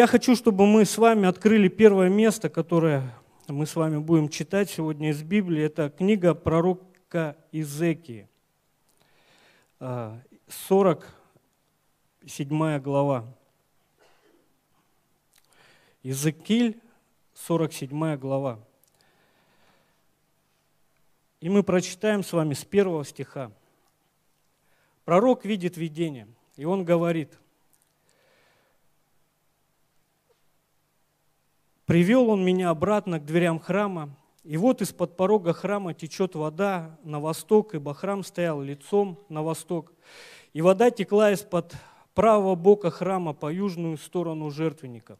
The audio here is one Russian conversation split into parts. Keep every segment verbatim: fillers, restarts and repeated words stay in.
Я хочу, чтобы мы с вами открыли первое место, которое мы с вами будем читать сегодня из Библии. Это книга пророка Иезекии, сорок седьмая глава. Иезекииль, сорок седьмая глава. И мы прочитаем с вами с первого стиха. Пророк видит видение, и он говорит: «Привел он меня обратно к дверям храма, и вот из-под порога храма течет вода на восток, ибо храм стоял лицом на восток, и вода текла из-под правого бока храма по южную сторону жертвенника.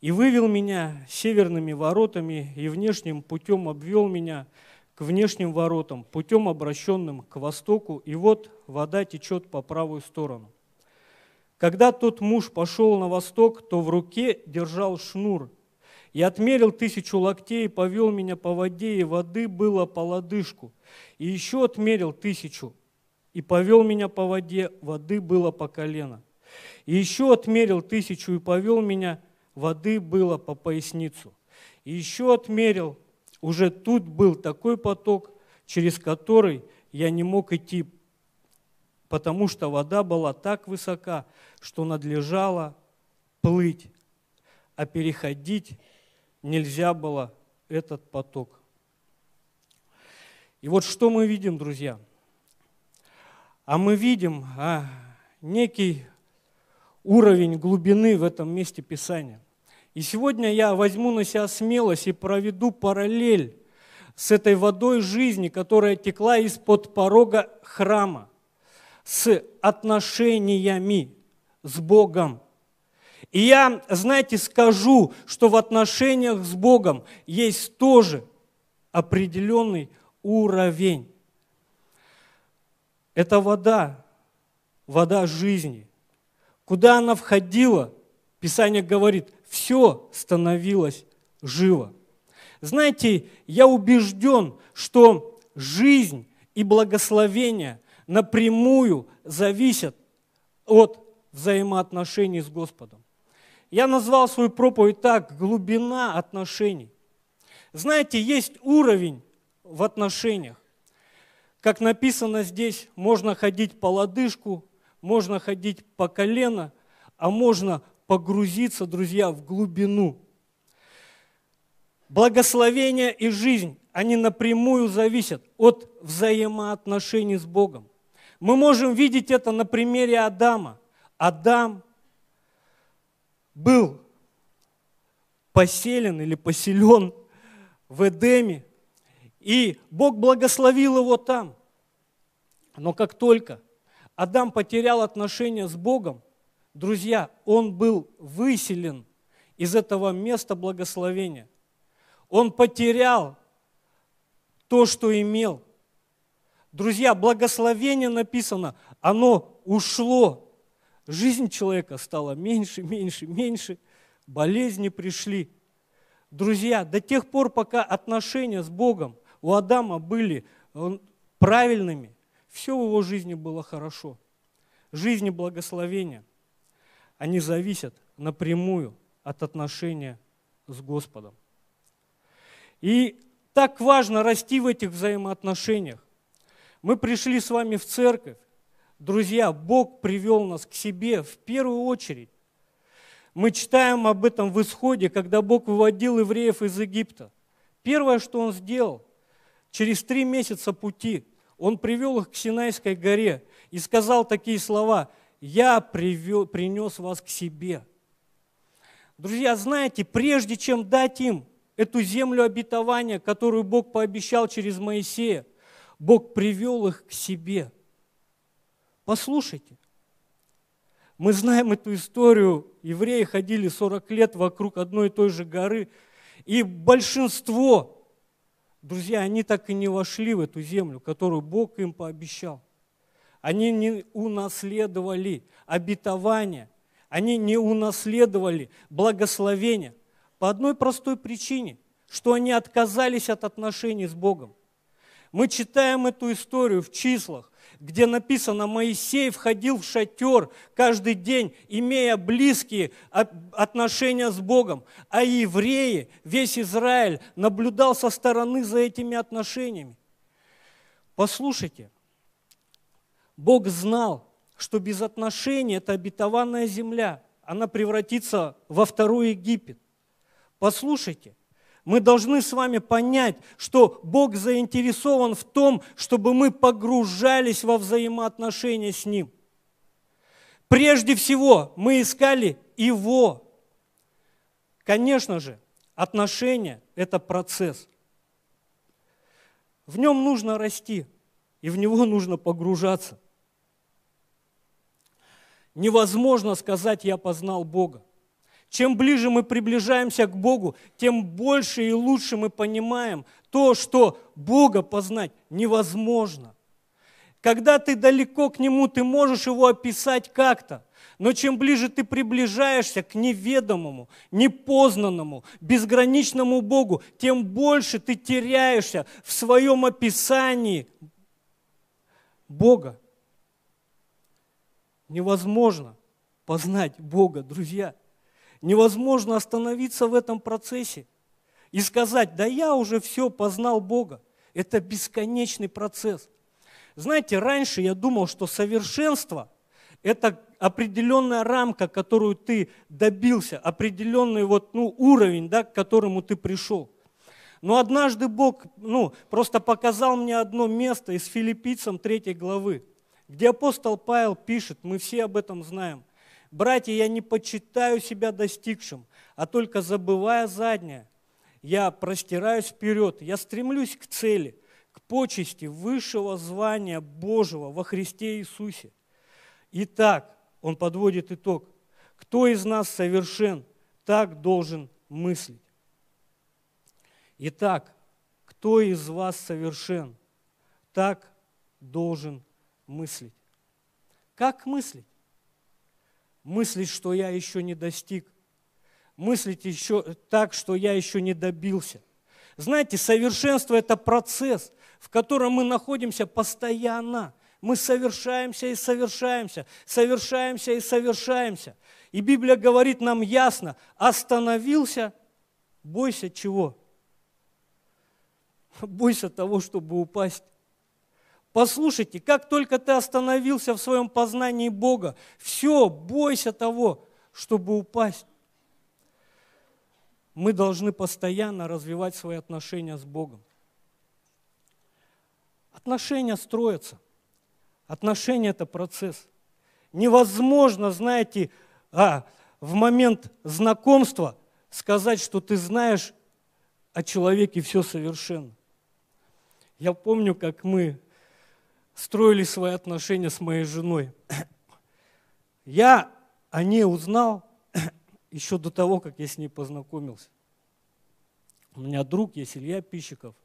И вывел меня северными воротами, и внешним путем обвел меня к внешним воротам, путем обращенным к востоку, и вот вода течет по правую сторону. Когда тот муж пошел на восток, то в руке держал шнур, и отмерил тысячу локтей, и повел меня по воде, и воды было по лодыжку, и еще отмерил тысячу, и повел меня по воде, воды было по колено, и еще отмерил тысячу, и повел меня, воды было по поясницу, и еще отмерил. Уже тут был такой поток, через который я не мог идти, потому что вода была так высока, что надлежало плыть, а переходить нельзя было этот поток». И вот что мы видим, друзья? А мы видим а, некий уровень глубины в этом месте Писания. И сегодня я возьму на себя смелость и проведу параллель с этой водой жизни, которая текла из-под порога храма, с отношениями с Богом. И я, знаете, скажу, что в отношениях с Богом есть тоже определенный уровень. Это вода, вода жизни. Куда она входила, Писание говорит, все становилось живо. Знаете, я убежден, что жизнь и благословение напрямую зависят от взаимоотношений с Господом. Я назвал свою проповедь так: глубина отношений. Знаете, есть уровень в отношениях. Как написано здесь, можно ходить по лодыжку, можно ходить по колено, а можно погрузиться, друзья, в глубину. Благословение и жизнь, они напрямую зависят от взаимоотношений с Богом. Мы можем видеть это на примере Адама. Адам был поселен или поселен в Эдеме, и Бог благословил его там. Но как только Адам потерял отношения с Богом, друзья, он был выселен из этого места благословения. Он потерял то, что имел. Друзья, благословение написано, оно ушло. Жизнь человека стала меньше, меньше, меньше. Болезни пришли. Друзья, до тех пор, пока отношения с Богом у Адама были правильными, все в его жизни было хорошо. Жизнь и благословение, они зависят напрямую от отношения с Господом. И так важно расти в этих взаимоотношениях. Мы пришли с вами в церковь. Друзья, Бог привел нас к себе в первую очередь. Мы читаем об этом в Исходе, когда Бог выводил евреев из Египта. Первое, что Он сделал, через три месяца пути Он привел их к Синайской горе и сказал такие слова: «Я привел, принес вас к себе». Друзья, знаете, прежде чем дать им эту землю обетования, которую Бог пообещал через Моисея, Бог привел их к себе. Послушайте, мы знаем эту историю. Евреи ходили сорок лет вокруг одной и той же горы, и большинство, друзья, они так и не вошли в эту землю, которую Бог им пообещал. Они не унаследовали обетование, они не унаследовали благословение по одной простой причине, что они отказались от отношений с Богом. Мы читаем эту историю в Числах, где написано: Моисей входил в шатер каждый день, имея близкие отношения с Богом, а евреи, весь Израиль наблюдал со стороны за этими отношениями. Послушайте, Бог знал, что без отношений эта обетованная земля, она превратится во второй Египет. Послушайте, мы должны с вами понять, что Бог заинтересован в том, чтобы мы погружались во взаимоотношения с Ним. Прежде всего, мы искали Его. Конечно же, отношения – это процесс. В нем нужно расти, и в него нужно погружаться. Невозможно сказать: я познал Бога. Чем ближе мы приближаемся к Богу, тем больше и лучше мы понимаем то, что Бога познать невозможно. Когда ты далеко к Нему, ты можешь Его описать как-то, но чем ближе ты приближаешься к неведомому, непознанному, безграничному Богу, тем больше ты теряешься в своем описании Бога. Невозможно познать Бога, друзья. Невозможно остановиться в этом процессе и сказать: да я уже все познал Бога. Это бесконечный процесс. Знаете, раньше я думал, что совершенство – это определенная рамка, которую ты добился, определенный вот, ну, уровень, да, к которому ты пришел. Но однажды Бог ну, просто показал мне одно место из Филиппийцам третьей главы, где апостол Павел пишет, мы все об этом знаем: «Братья, я не почитаю себя достигшим, а только забывая заднее, я простираюсь вперед, я стремлюсь к цели, к почести высшего звания Божьего во Христе Иисусе». Итак, он подводит итог: кто из нас совершен, так должен мыслить. Итак, кто из вас совершен, так должен мыслить. Мыслить. Как мыслить? Мыслить, что я еще не достиг. Мыслить еще так, что я еще не добился. Знаете, совершенство – это процесс, в котором мы находимся постоянно. Мы совершаемся и совершаемся, совершаемся и совершаемся. И Библия говорит нам ясно: остановился, бойся чего? Бойся того, чтобы упасть. Послушайте, как только ты остановился в своем познании Бога, все, бойся того, чтобы упасть. Мы должны постоянно развивать свои отношения с Богом. Отношения строятся. Отношения – это процесс. Невозможно, знаете, а, в момент знакомства сказать, что ты знаешь о человеке все совершенно. Я помню, как мы строили свои отношения с моей женой. Я о ней узнал еще до того, как я с ней познакомился. У меня друг есть, Илья Пищиков.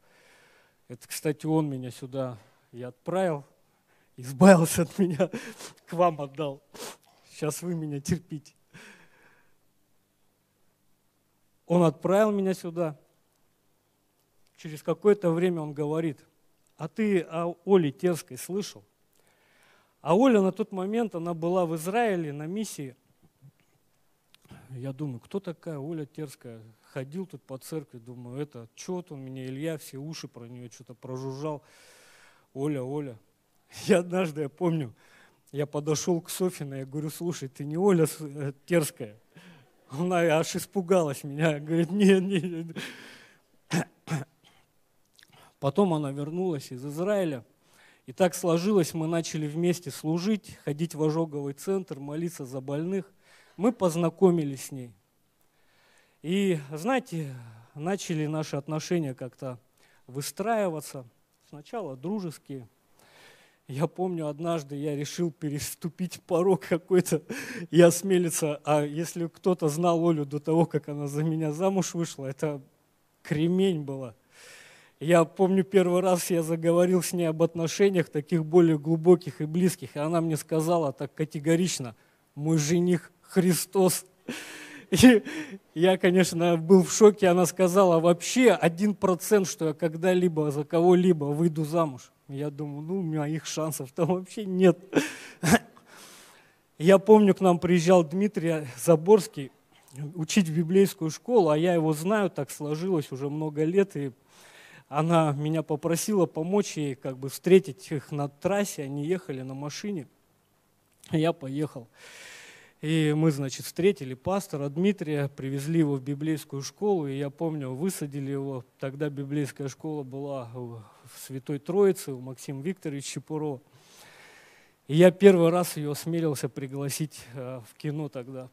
Это, кстати, он меня сюда и отправил, избавился от меня, к вам отдал. Сейчас вы меня терпите. Он отправил меня сюда. Через какое-то время он говорит: а ты о Оле Терской слышал? А Оля на тот момент, она была в Израиле на миссии. Я думаю, кто такая Оля Терская? Ходил тут по церкви, думаю, это что-то у меня Илья, все уши про нее что-то прожужжал. Оля, Оля. Я однажды, я помню, я подошел к Софине, я говорю: слушай, ты не Оля Терская? Она аж испугалась меня, говорит: нет, нет. Потом она вернулась из Израиля, и так сложилось, мы начали вместе служить, ходить в ожоговый центр, молиться за больных. Мы познакомились с ней. И, знаете, начали наши отношения как-то выстраиваться. Сначала дружеские. Я помню, однажды я решил переступить порог какой-то и осмелиться. А если кто-то знал Олю до того, как она за меня замуж вышла, это кремень была. Я помню, первый раз я заговорил с ней об отношениях, таких более глубоких и близких, и она мне сказала так категорично: мой жених Христос. И я, конечно, был в шоке. Она сказала, вообще один процент, что я когда-либо за кого-либо выйду замуж. Я думаю, ну, у меня их шансов-то вообще нет. Я помню, к нам приезжал Дмитрий Заборский учить в библейскую школу, а я его знаю, так сложилось уже много лет, и она меня попросила помочь ей как бы встретить их на трассе, они ехали на машине, я поехал. И мы, значит, встретили пастора Дмитрия, привезли его в библейскую школу, и я помню, высадили его, тогда библейская школа была в Святой Троице, у Максима Викторовича Чепуро. И я первый раз ее осмелился пригласить в кино тогда.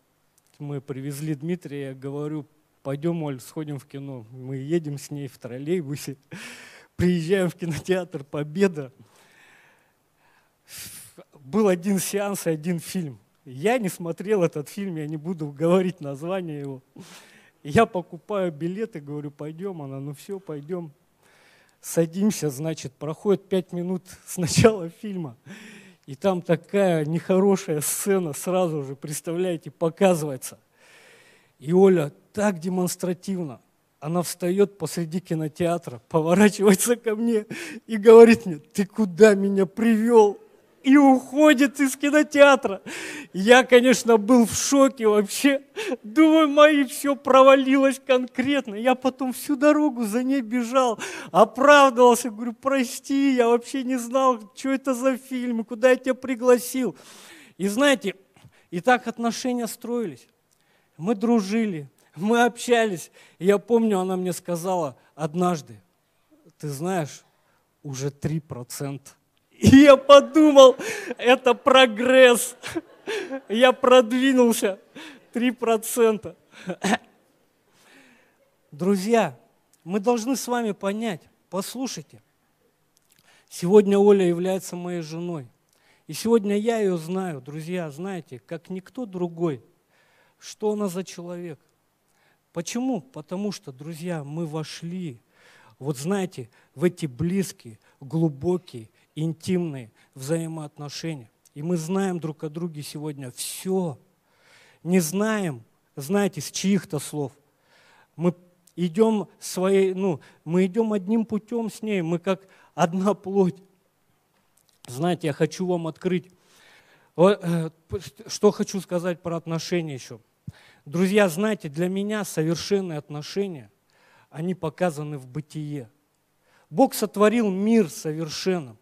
Мы привезли Дмитрия, я говорю, пойдем, Оль, сходим в кино. Мы едем с ней в троллейбусе, приезжаем в кинотеатр «Победа». Был один сеанс и один фильм. Я не смотрел этот фильм, я не буду говорить название его. Я покупаю билеты, говорю, пойдем, она, ну все, пойдем. Садимся, значит, проходит пять минут с начала фильма, и там такая нехорошая сцена сразу же, представляете, показывается. И Оля так демонстративно, она встает посреди кинотеатра, поворачивается ко мне и говорит мне, ты куда меня привел? И уходит из кинотеатра. Я, конечно, был в шоке вообще. Думаю, мои все провалилось конкретно. Я потом всю дорогу за ней бежал, оправдывался. Говорю, прости, я вообще не знал, что это за фильм, куда я тебя пригласил. И знаете, и так отношения строились. Мы дружили, мы общались. И я помню, она мне сказала однажды, ты знаешь, уже три процента. И я подумал, это прогресс. Я продвинулся три процента. Друзья, мы должны с вами понять, послушайте. Сегодня Оля является моей женой. И сегодня я ее знаю, друзья, знаете, как никто другой, что она за человек. Почему? Потому что, друзья, мы вошли, вот знаете, в эти близкие, глубокие, интимные взаимоотношения. И мы знаем друг о друге сегодня все. Не знаем, знаете, с чьих-то слов. Мы идем своей, ну, мы идем одним путем с ней, мы как одна плоть. Знаете, я хочу вам открыть, что хочу сказать про отношения еще. Друзья, знаете, для меня совершенные отношения, они показаны в бытие. Бог сотворил мир совершенным.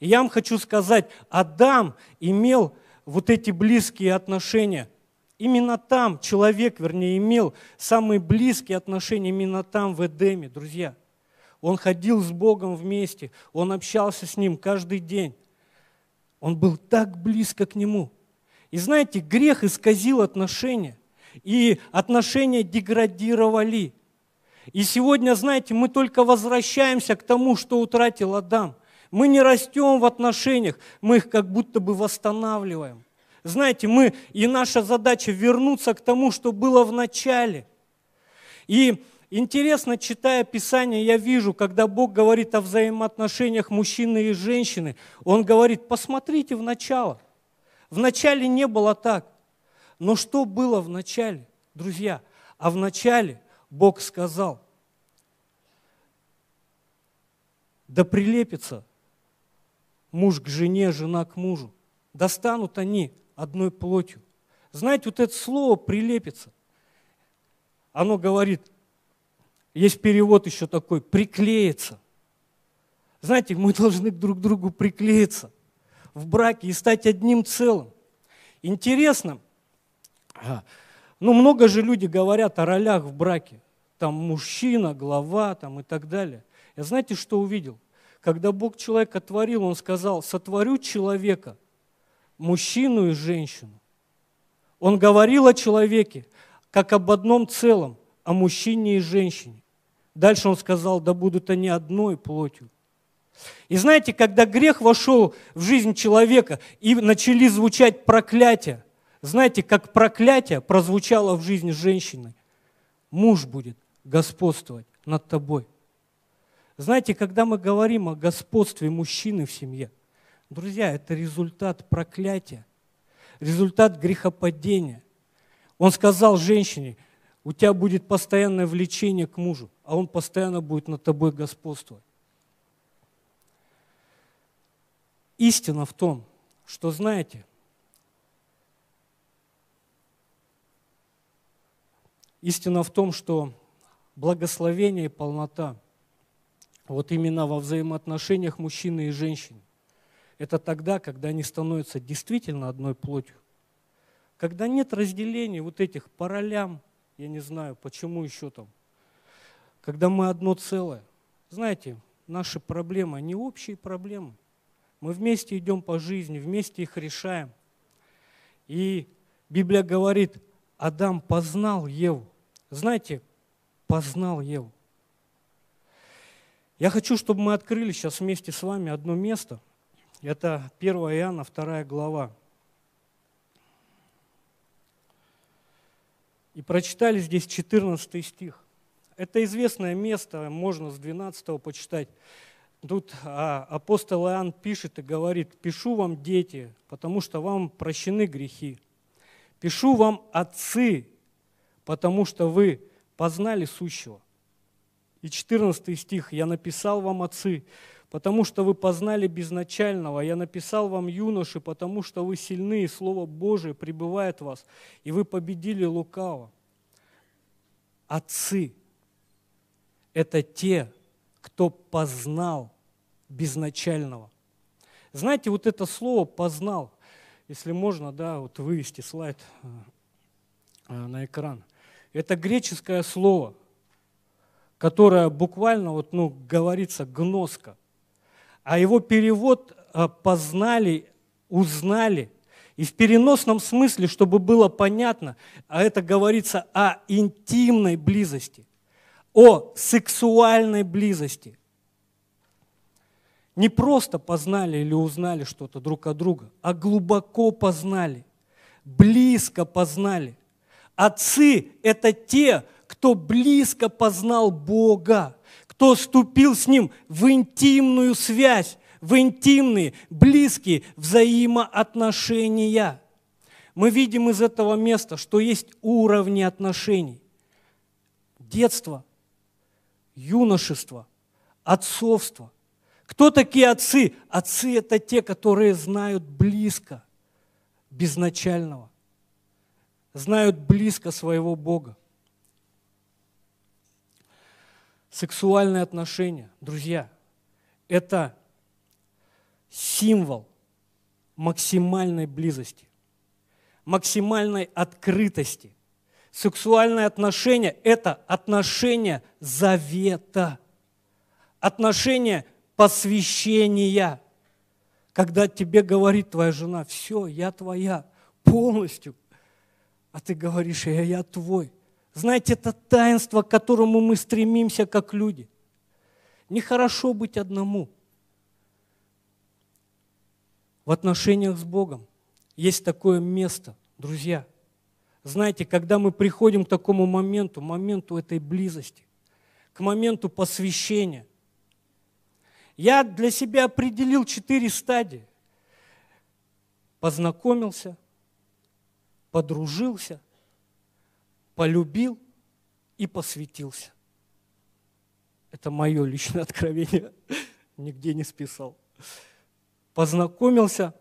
И я вам хочу сказать, Адам имел вот эти близкие отношения. Именно там человек, вернее, имел самые близкие отношения, именно там, в Эдеме, друзья. Он ходил с Богом вместе, он общался с Ним каждый день. Он был так близко к Нему. И знаете, грех исказил отношения, и отношения деградировали. И сегодня, знаете, мы только возвращаемся к тому, что утратил Адам. Мы не растем в отношениях, мы их как будто бы восстанавливаем. Знаете, мы, и наша задача вернуться к тому, что было в начале. И интересно, читая Писание, я вижу, когда Бог говорит о взаимоотношениях мужчины и женщины, Он говорит, посмотрите в начало. В начале не было так. Но что было в начале, друзья? А в начале Бог сказал, да прилепится муж к жене, жена к мужу, да станут они одной плотью. Знаете, вот это слово «прилепится», оно говорит, есть перевод еще такой, «приклеится». Знаете, мы должны друг к другу приклеиться в браке и стать одним целым. Интересно, ну много же люди говорят о ролях в браке. Там мужчина, глава там, и так далее. Я знаете, что увидел? Когда Бог человека творил, Он сказал, сотворю человека, мужчину и женщину. Он говорил о человеке, как об одном целом, о мужчине и женщине. Дальше Он сказал, да будут они одной плотью. И знаете, когда грех вошел в жизнь человека, и начали звучать проклятия, знаете, как проклятие прозвучало в жизни женщины. Муж будет господствовать над тобой. Знаете, когда мы говорим о господстве мужчины в семье, друзья, это результат проклятия, результат грехопадения. Он сказал женщине: у тебя будет постоянное влечение к мужу, а он постоянно будет над тобой господствовать. Истина в том, что, знаете, истина в том, что благословение и полнота вот именно во взаимоотношениях мужчины и женщины — это тогда, когда они становятся действительно одной плотью, когда нет разделений вот этих по ролям, я не знаю, почему еще там, когда мы одно целое. Знаете, наши проблемы, они общие проблемы. Мы вместе идем по жизни, вместе их решаем. И Библия говорит: Адам познал Еву. Знаете, познал Еву. Я хочу, чтобы мы открыли сейчас вместе с вами одно место. Это первое Иоанна, вторая глава. И прочитали здесь четырнадцатый стих. Это известное место, можно с двенадцатого почитать. Тут апостол Иоанн пишет и говорит: «Пишу вам, дети, потому что вам прощены грехи. Пишу вам, отцы, потому что вы познали сущего». И четырнадцатый стих: «Я написал вам, отцы, потому что вы познали безначального. Я написал вам, юноши, потому что вы сильны, и Слово Божие пребывает в вас, и вы победили лукавого». Отцы – это те, кто познал безначального. Знаете, вот это слово «познал», если можно, да, вот вывести слайд на экран, это греческое слово, которое буквально вот, ну, говорится гноска. А его перевод «познали», «узнали». И в переносном смысле, чтобы было понятно, а это говорится о интимной близости, о сексуальной близости. Не просто познали или узнали что-то друг от друга, а глубоко познали, близко познали. Отцы – это те, кто близко познал Бога, кто вступил с Ним в интимную связь, в интимные, близкие взаимоотношения. Мы видим из этого места, что есть уровни отношений. Детство, юношество, отцовство. Кто такие отцы? Отцы – это те, которые знают близко безначального, знают близко своего Бога. Сексуальные отношения, друзья, это символ максимальной близости, максимальной открытости. Сексуальные отношения – это отношения завета, отношения посвящения, когда тебе говорит твоя жена: все, я твоя полностью, а ты говоришь: я, я твой. Знаете, это таинство, к которому мы стремимся как люди. Нехорошо быть одному. В отношениях с Богом есть такое место, друзья. Знаете, когда мы приходим к такому моменту, моменту этой близости, к моменту посвящения. Я для себя определил четыре стадии. Познакомился, подружился, полюбил и посвятился. Это мое личное откровение, нигде не списал. Познакомился,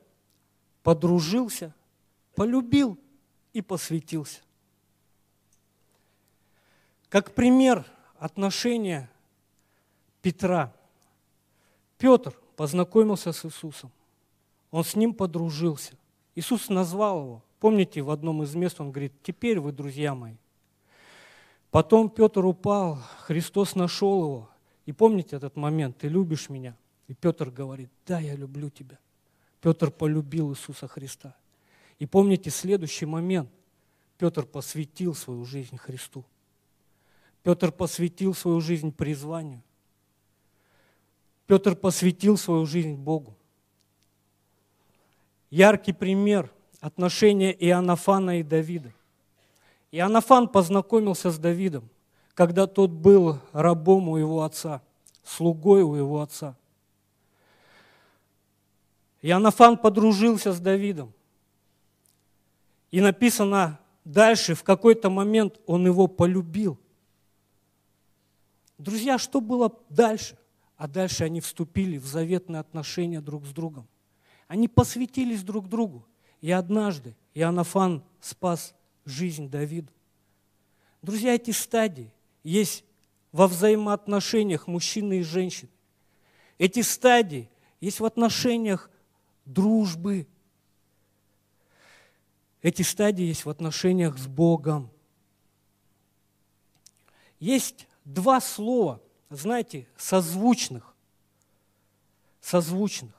подружился, полюбил и посвятился. Как пример отношения Петра. Петр познакомился с Иисусом, он с Ним подружился. Иисус назвал его, помните, в одном из мест Он говорит: «Теперь вы, друзья мои». Потом Петр упал, Христос нашел его. И помните этот момент: «Ты любишь меня?» И Петр говорит: «Да, я люблю тебя». Петр полюбил Иисуса Христа. И помните следующий момент: Петр посвятил свою жизнь Христу. Петр посвятил свою жизнь призванию. Петр посвятил свою жизнь Богу. Яркий пример отношения Ионафана и Давида. Ионафан познакомился с Давидом, когда тот был рабом у его отца, слугой у его отца. Ионафан подружился с Давидом. И написано Дальше, в какой-то момент он его полюбил. Друзья, что было дальше? А дальше они вступили в заветные отношения друг с другом. Они посвятились друг другу. И однажды Ионафан спас жизнь Давиду. Друзья, эти стадии есть во взаимоотношениях мужчины и женщины. Эти стадии есть в отношениях дружбы. Эти стадии есть в отношениях с Богом. Есть два слова, знаете, созвучных. Созвучных.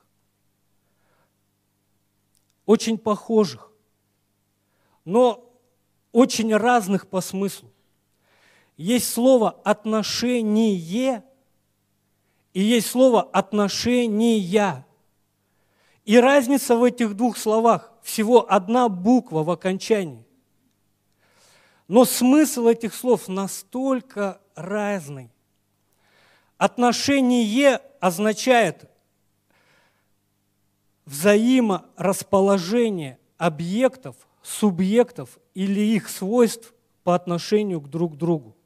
Очень похожих, но очень разных по смыслу. Есть слово «отношение» и есть слово «отношения». И разница в этих двух словах всего одна буква в окончании. Но смысл этих слов настолько разный. Отношение означает взаиморасположение объектов, субъектов или их свойств по отношению к друг другу.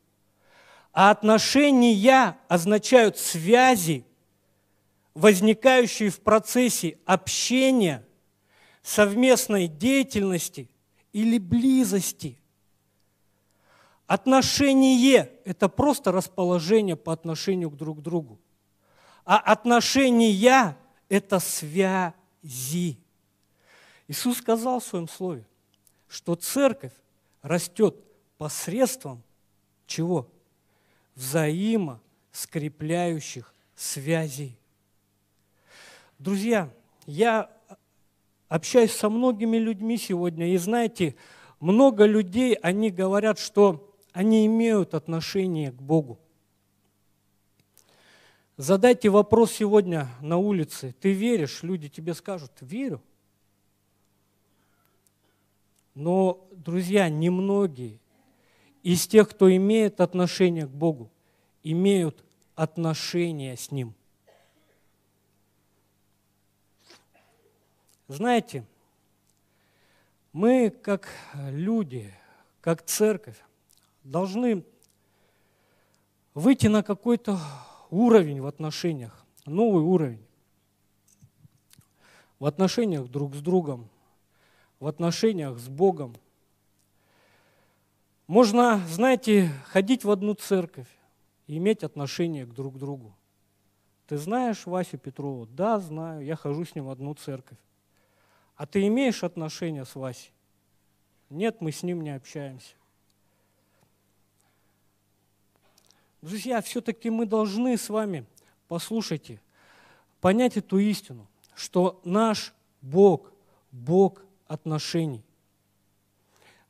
А отношения означают связи, возникающие в процессе общения, совместной деятельности или близости. Отношение – это просто расположение по отношению к друг другу. А отношения – это связи. Иисус сказал в Своем Слове, что церковь растет посредством чего? Взаимоскрепляющих связей. Друзья, я общаюсь со многими людьми сегодня, и знаете, много людей, они говорят, что они имеют отношение к Богу. Задайте вопрос сегодня на улице. Ты веришь? Люди тебе скажут, верю. Но, друзья, немногие из тех, кто имеет отношение к Богу, имеют отношение с Ним. Знаете, мы как люди, как церковь, должны выйти на какой-то уровень в отношениях, новый уровень. В отношениях друг с другом, в отношениях с Богом. Можно, знаете, ходить в одну церковь и иметь отношение к друг другу. Ты знаешь Васю Петрова? Да, знаю, я хожу с ним в одну церковь. А ты имеешь отношения с Васей? Нет, мы с ним не общаемся. Друзья, все-таки мы должны с вами, послушайте, понять эту истину, что наш Бог, Бог отношений.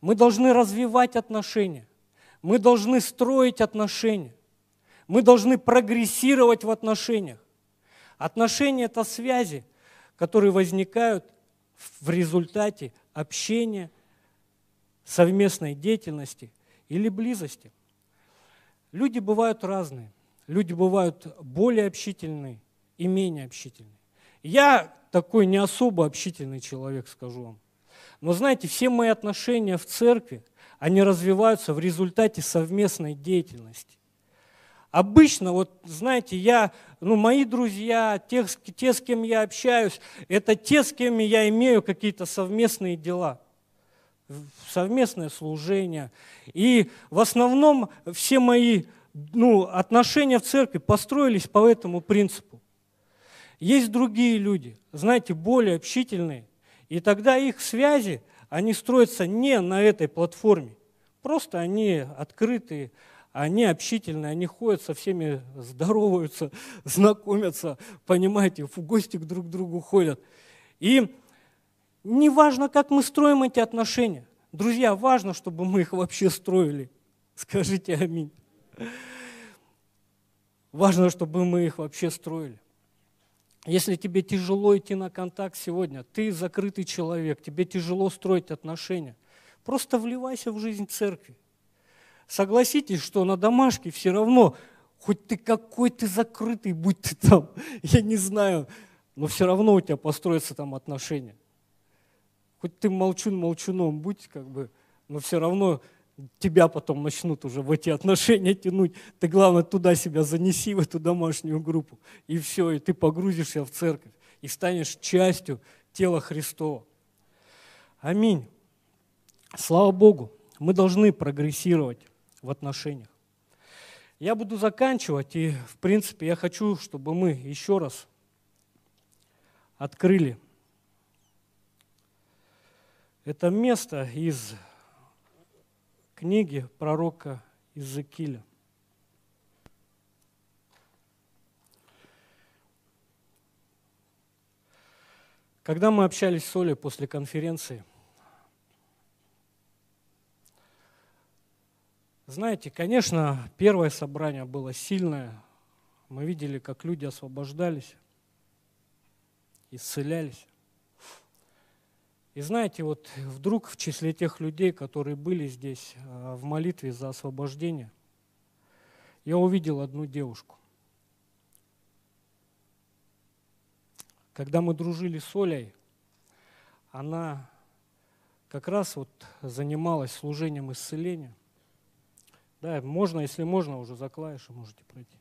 Мы должны развивать отношения, мы должны строить отношения, мы должны прогрессировать в отношениях. Отношения – это связи, которые возникают в результате общения, совместной деятельности или близости. Люди бывают разные. Люди бывают более общительные и менее общительные. Я такой не особо общительный человек, скажу вам. Но знаете, все мои отношения в церкви, они развиваются в результате совместной деятельности. Обычно, вот знаете, я, ну, мои друзья, те, те, с кем я общаюсь, это те, с кем я имею какие-то совместные дела, совместное служение. И в основном все мои, ну, отношения в церкви построились по этому принципу. Есть другие люди, знаете, более общительные, и тогда их связи, они строятся не на этой платформе, просто они открытые, они общительные, они ходят со всеми, здороваются, знакомятся, понимаете, в гости друг к другу ходят. И неважно, как мы строим эти отношения. Друзья, важно, чтобы мы их вообще строили. Скажите аминь. Важно, чтобы мы их вообще строили. Если тебе тяжело идти на контакт сегодня, ты закрытый человек, тебе тяжело строить отношения, просто вливайся в жизнь церкви. Согласитесь, что на домашке все равно, хоть ты какой ты закрытый, будь ты там, я не знаю, но все равно у тебя построятся там отношения. Хоть ты молчун молчуном будь, как бы, но все равно тебя потом начнут уже в эти отношения тянуть. Ты, главное, туда себя занеси, в эту домашнюю группу, и все, и ты погрузишься в церковь, и станешь частью тела Христова. Аминь. Слава Богу, мы должны прогрессировать в отношениях. Я буду заканчивать, и, в принципе, я хочу, чтобы мы еще раз открыли это место из книги пророка Иезекииля. Когда мы общались с Олей после конференции, знаете, конечно, первое собрание было сильное. Мы видели, как люди освобождались, исцелялись. И знаете, вот вдруг в числе тех людей, которые были здесь в молитве за освобождение, я увидел одну девушку. Когда мы дружили с Олей, она как раз вот занималась служением исцеления. Да, можно, если можно, уже за клавиши можете пройти.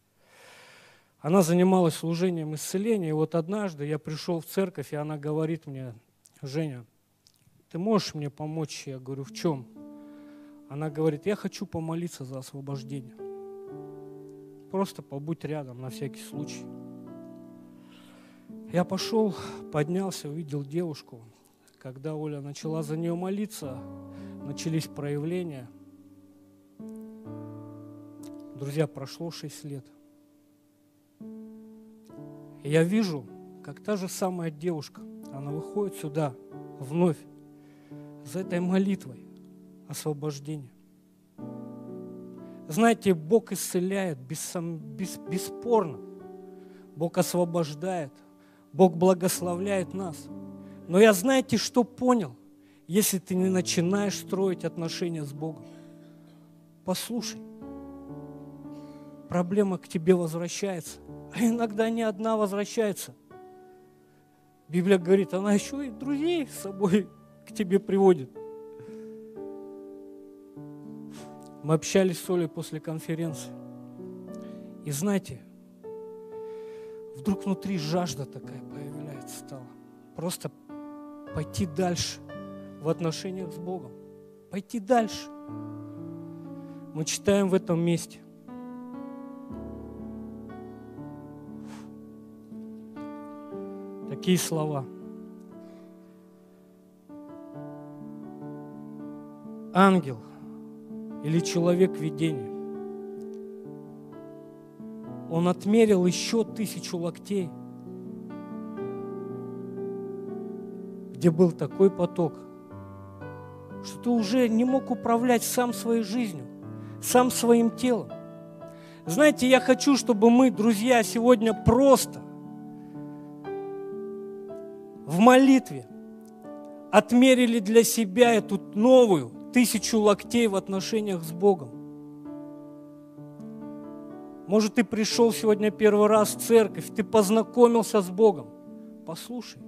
Она занималась служением исцеления, и вот однажды я пришел в церковь, и она говорит мне: «Женя, ты можешь мне помочь?» Я говорю: «В чем?» Она говорит: «Я хочу помолиться за освобождение. Просто побудь рядом на всякий случай». Я пошел, поднялся, увидел девушку. Когда Оля начала за нее молиться, начались проявления. Друзья, прошло шесть лет. И я вижу, как та же самая девушка, она выходит сюда вновь за этой молитвой освобождения. Знаете, Бог исцеляет бесспорно. Бог освобождает. Бог благословляет нас. Но я, знаете, что понял? Если ты не начинаешь строить отношения с Богом, послушай, проблема к тебе возвращается. А иногда не одна возвращается. Библия говорит, она еще и друзей с собой к тебе приводит. Мы общались с Олей после конференции. И знаете, вдруг внутри жажда такая появляется стала. Просто пойти дальше в отношениях с Богом. Пойти дальше. Мы читаем в этом месте. Такие слова. Ангел или человек видения. Он отмерил еще тысячу локтей, где был такой поток, что ты уже не мог управлять сам своей жизнью, сам своим телом. Знаете, я хочу, чтобы мы, друзья, сегодня просто в молитве отмерили для себя эту новую тысячу локтей в отношениях с Богом. Может, ты пришел сегодня первый раз в церковь, ты познакомился с Богом. Послушай,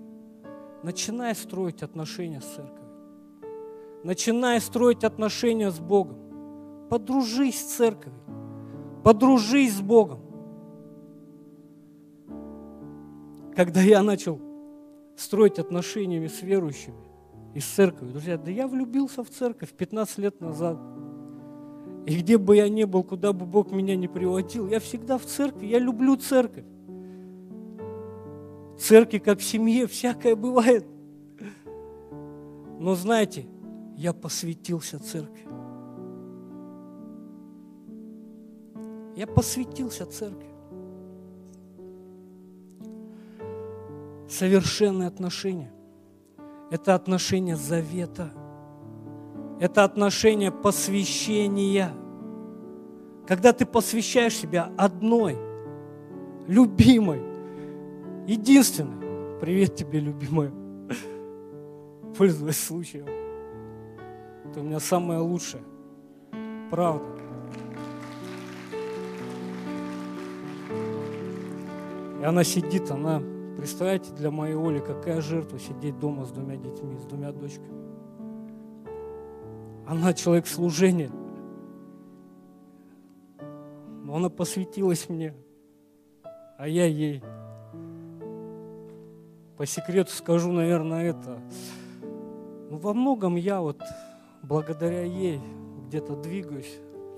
начинай строить отношения с церковью. Начинай строить отношения с Богом. Подружись с церковью. Подружись с Богом. Когда я начал строить отношениями с верующими и с церковью, друзья, да я влюбился в церковь пятнадцать лет назад. И где бы я ни был, куда бы Бог меня не приводил, я всегда в церкви, я люблю церковь. В церкви, как в семье, всякое бывает. Но знаете, я посвятился церкви. Я посвятился церкви. Совершенные отношения – это отношения завета, это отношения посвящения. Когда ты посвящаешь себя одной, любимой, единственной, привет тебе, любимая, пользуясь случаем, ты у меня самая лучшая, правда. И она сидит, она... Представляете, для моей Оли какая жертва сидеть дома с двумя детьми, с двумя дочками. Она человек служения. Но она посвятилась мне, а я ей. По секрету скажу, наверное, это. Но во многом я вот благодаря ей где-то двигаюсь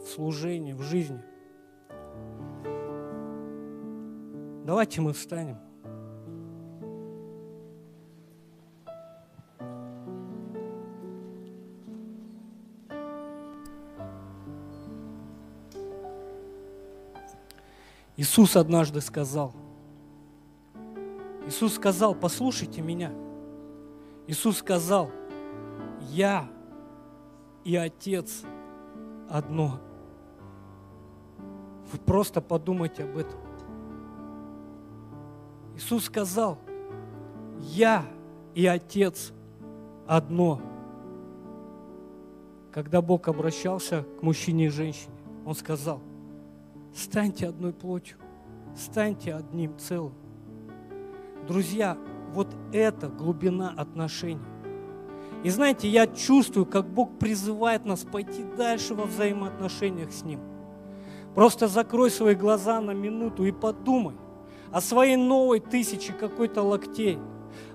в служении, в жизни. Давайте мы встанем. Иисус однажды сказал, Иисус сказал, послушайте меня. Иисус сказал, я и Отец одно. Вы просто подумайте об этом. Иисус сказал, я и Отец одно. Когда Бог обращался к мужчине и женщине, Он сказал, станьте одной плотью, станьте одним целым. Друзья, вот это глубина отношений. И знаете, я чувствую, как Бог призывает нас пойти дальше во взаимоотношениях с Ним. Просто закрой свои глаза на минуту и подумай о своей новой тысяче какой-то локтей.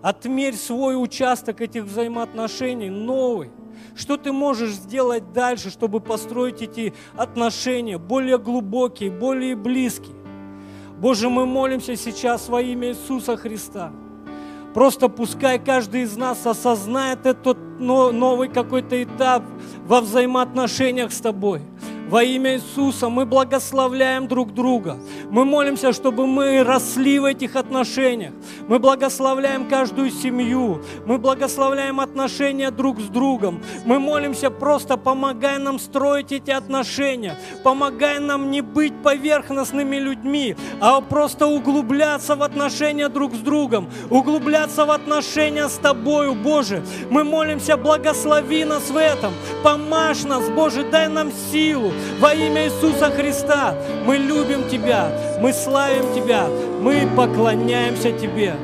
Отмерь свой участок этих взаимоотношений новый. Что ты можешь сделать дальше, чтобы построить эти отношения более глубокие, более близкие? Боже, мы молимся сейчас во имя Иисуса Христа. Просто пускай каждый из нас осознает этот новый какой-то этап во взаимоотношениях с Тобой. Во имя Иисуса мы благословляем друг друга. Мы молимся, чтобы мы росли в этих отношениях. Мы благословляем каждую семью. Мы благословляем отношения друг с другом. Мы молимся, просто помогай нам строить эти отношения. Помогай нам не быть поверхностными людьми, а просто углубляться в отношения друг с другом. Углубляться в отношения с Тобою, Боже. Мы молимся, благослови нас в этом. Помажь нас, Боже, дай нам силу. Во имя Иисуса Христа мы любим Тебя, мы славим Тебя, мы поклоняемся Тебе.